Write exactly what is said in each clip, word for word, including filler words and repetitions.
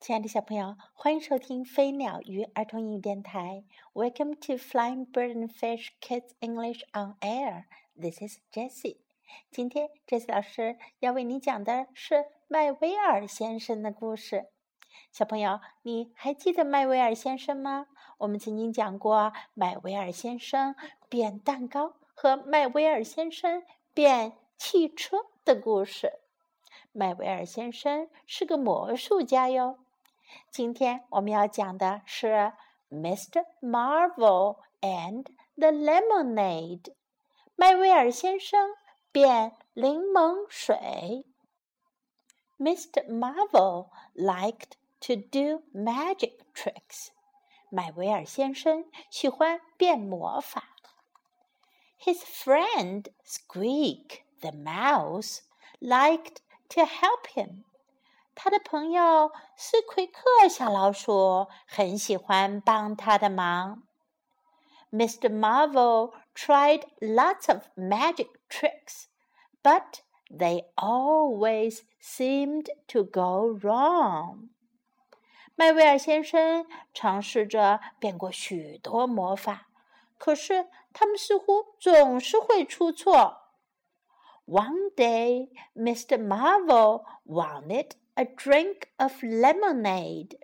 亲爱的小朋友，欢迎收听飞鸟鱼儿童英语电台。Welcome to Flying Bird and Fish Kids English on Air. This is Jessie. 今天 Jessie 老师要为你讲的是麦威尔先生的故事。小朋友，你还记得麦威尔先生吗？我们曾经讲过麦威尔先生变蛋糕和麦威尔先生变汽车的故事。麦威尔先生是个魔术家哟。今天我们要讲的是 Mister Marvel and the Lemonade， 麦威尔先生变柠檬水。 Mister Marvel liked to do magic tricks， 麦威尔先生喜欢变魔法。 His friend Squeak the mouse liked to help him， 他的朋友斯奎克小老鼠很喜欢帮他的忙。 Mister Marvel tried lots of magic tricks, but they always seemed to go wrong. 麦威尔先生尝试着变过许多魔法，可是他们似乎总是会出错。One day, Mister Marvel wanted a drink of lemonade.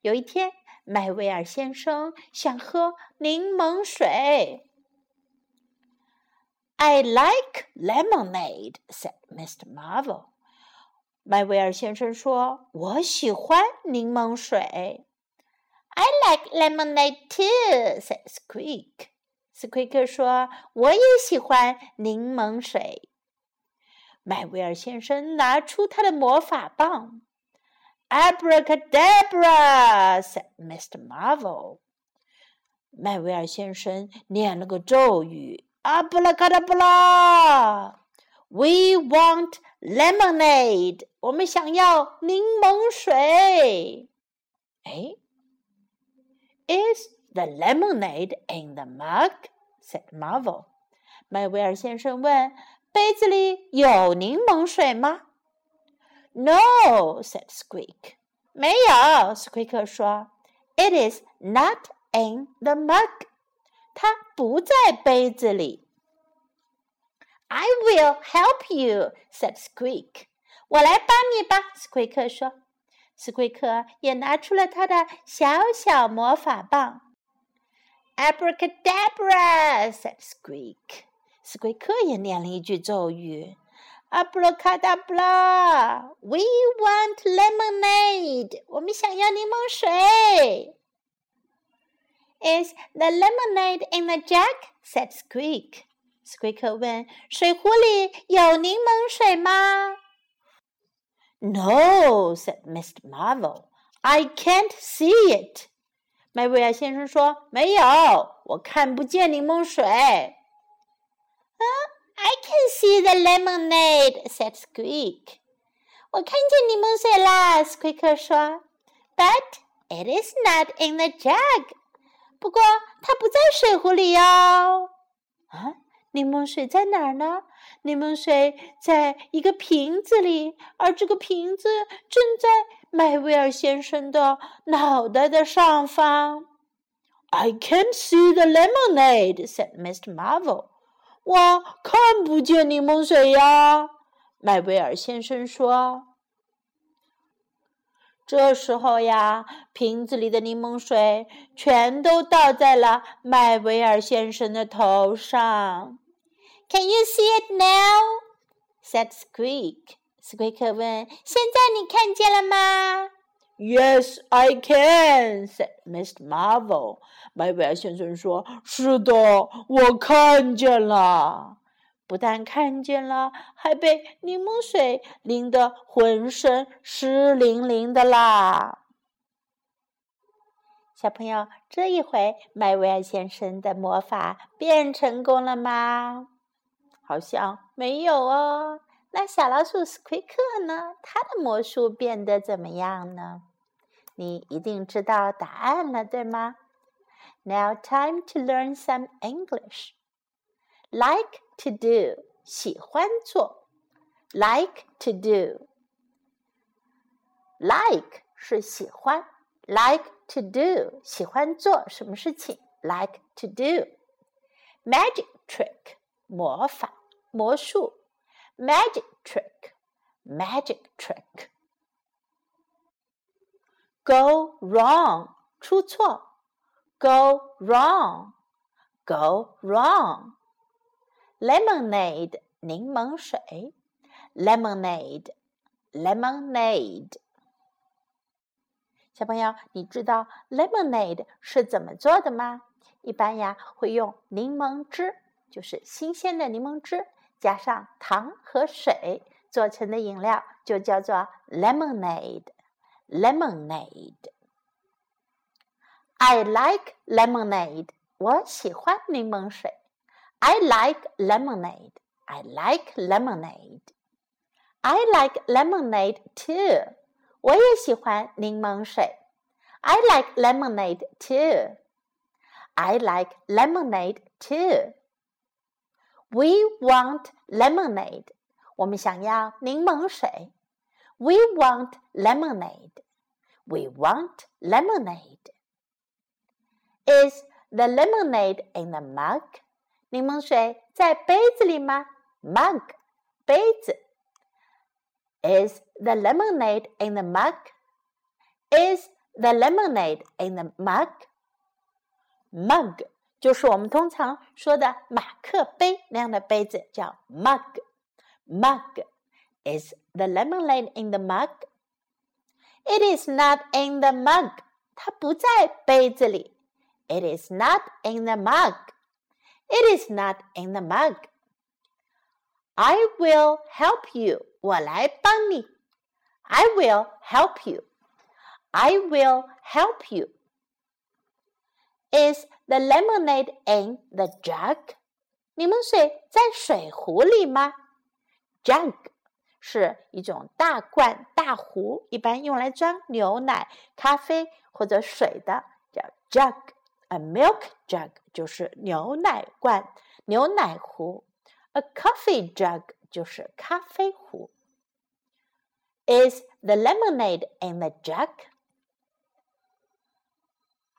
有一天，麦威尔先生想喝柠檬水。I like lemonade, said Mister Marvel. 麦威尔先生说，我喜欢柠檬水。I like lemonade too, said Squeak. 斯奎克说，我也喜欢柠檬水。麦威尔先生拿出他的魔法棒。 Abracadabra, said Mister Marvel. 麦威尔先生念了个咒语。 Abracadabra! We want lemonade. 我们想要柠檬水。哎 Is the lemonade in the mug? said Marvel. 麦威尔先生问，杯子里有柠檬水吗？ No, said Squeak. 没有， Squeak 说。 It is not in the mug. 它不在杯子里。 I will help you, said Squeak. 我来帮你吧， Squeak 说。 Squeak 也拿出了他的小小魔法棒。 Abracadabra, said Squeak.斯奎克也念了一句咒语 Abracadabra, we want lemonade. 我们想要柠檬水。 Is the lemonade in the jug? said Squeak. 斯奎克问，水壶里有柠檬水吗？ No, said Mister Marvel. I can't see it. 麦威尔先生说，没有，我看不见柠檬水。I can see the lemonade, said Squeak. 我看见柠檬水啦 Squeak 说。 But it is not in the jug. 不过它不在水壶里哦。啊，柠檬水在哪儿呢？柠檬水在一个瓶子里，而这个瓶子正在麦威尔先生的脑袋的上方。 I can't see the lemonade, said Mister Marvel.我看不见柠檬水呀，麦威尔先生说。这时候呀，瓶子里的柠檬水全都倒在了麦威尔先生的头上。 Can you see it now? said Squeak. Squeak 问，现在你看见了吗？Yes, I can, said Mister Marvel. 麦威尔先生说，是的，我看见了。不但看见了，还被柠檬水淋得浑身湿淋淋的啦。小朋友，这一回麦威尔先生的魔法变成功了吗？好像没有哦。那小老鼠斯奎克呢？他的魔术变得怎么样呢？你一定知道答案了，对吗？ Now time to learn some English. Like to do, 喜欢做。Like to do. Like 是喜欢 like to do 喜欢做什么事情 like to do magic trick 魔法魔术 magic trick magic trick go wrong 出错 go wrong go wrong lemonade 柠檬水 lemonade lemonade小朋友，你知道 lemonade 是怎么做的吗？一般呀，会用柠檬汁，就是新鲜的柠檬汁，加上糖和水做成的饮料，就叫做 lemonade。lemonade。I like lemonade. 我喜欢柠檬水。I like lemonade. I like lemonade. I like lemonade too.我也喜欢柠檬水 I like lemonade too I like lemonade too We want lemonade 我们想要柠檬水 We want lemonade We want lemonade Is the lemonade in the mug? 柠檬水在杯子里吗 Mug 杯子Is the lemonade in the mug? Is the lemonade in the mug? Mug 就是我们通常说的马克杯那样的杯子叫 mug. Mug. Is the lemonade in the mug? It is not in the mug. 它不在杯子里 It is not in the mug. It is not in the mug. I will help you.我来帮你 I will help you I will help you Is the lemonade in the jug? 柠檬水在水壶里吗 Jug 是一种大罐大壶一般用来装牛奶咖啡或者水的叫 jug A milk jug 就是牛奶罐牛奶壶 A coffee jug就是咖啡壶 Is the lemonade in the jug?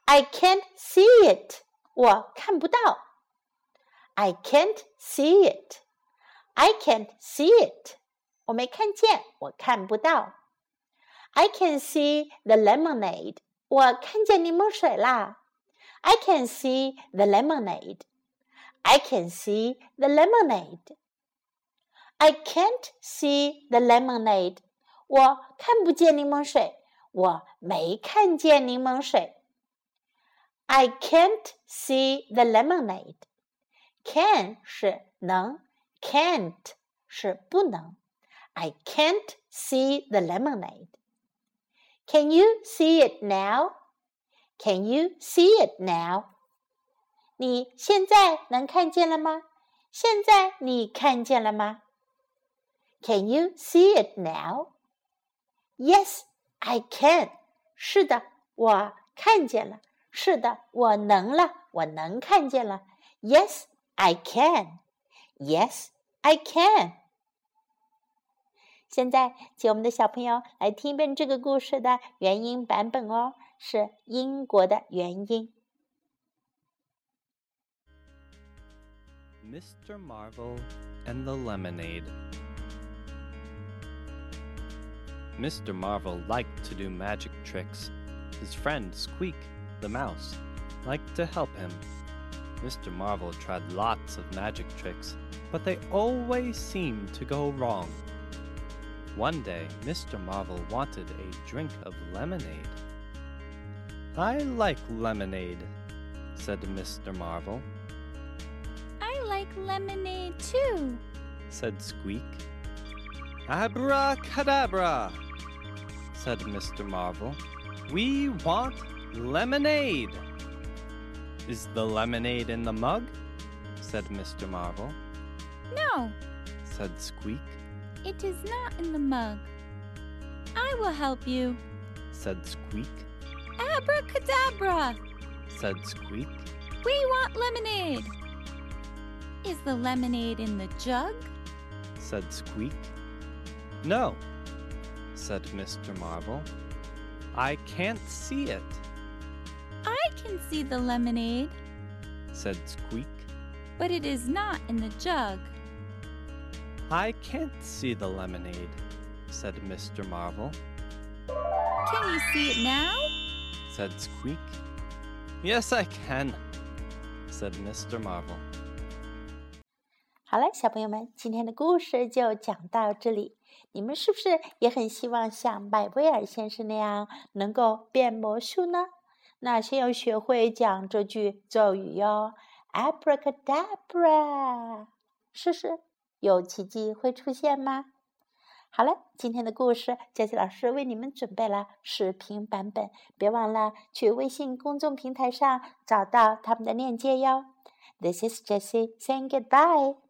I can't see it. 我看不到 I can't see it. I can't see it. 我没看见我看不到 I can see the lemonade. 我看见柠檬水啦 I can see the lemonade. I can see the lemonade.I can't see the lemonade. 我看不见柠檬水。我没看见柠檬水。I can't see the lemonade. Can 是能 ，can't 是不能。I can't see the lemonade. Can you see it now? Can you see it now? 你现在能看见了吗？现在你看见了吗？Can you see it now? Yes, I can. 是的，我看见了。是的，我能了。我能看见了。Yes, I can. Yes, I can. 现在，请我们的小朋友来听一遍这个故事的原音版本哦，是英国的原音。Mister Marvel and the Lemonade.Mister Marvel liked to do magic tricks. His friend Squeak, the mouse, liked to help him. Mister Marvel tried lots of magic tricks, but they always seemed to go wrong. One day, Mister Marvel wanted a drink of lemonade. "I like lemonade," said Mister Marvel. "I like lemonade too," said Squeak. "Abracadabra!" said Mister Marvel. "We want lemonade." "Is the lemonade in the mug?" said Mister Marvel. "No," said Squeak. "It is not in the mug." "I will help you," said Squeak. "Abracadabra!" said Squeak. "We want lemonade." "Is the lemonade in the jug?" said Squeak. "No," said Mister Marvel. I can't see it. I can see the lemonade, said Squeak. But it is not in the jug. I can't see the lemonade, said Mister Marvel. Can you see it now? Said Squeak. Yes, I can, said Mister Marvel. 好了，小朋友们，今天的故事就讲到这里。你们是不是也很希望像迈威尔先生那样能够变魔术呢？那先要学会讲这句咒语哟 ，Abracadabra， 试试有奇迹会出现吗？好了，今天的故事，佳琪老师为你们准备了视频版本，别忘了去微信公众平台上找到他们的链接哟。This is Jessie saying goodbye.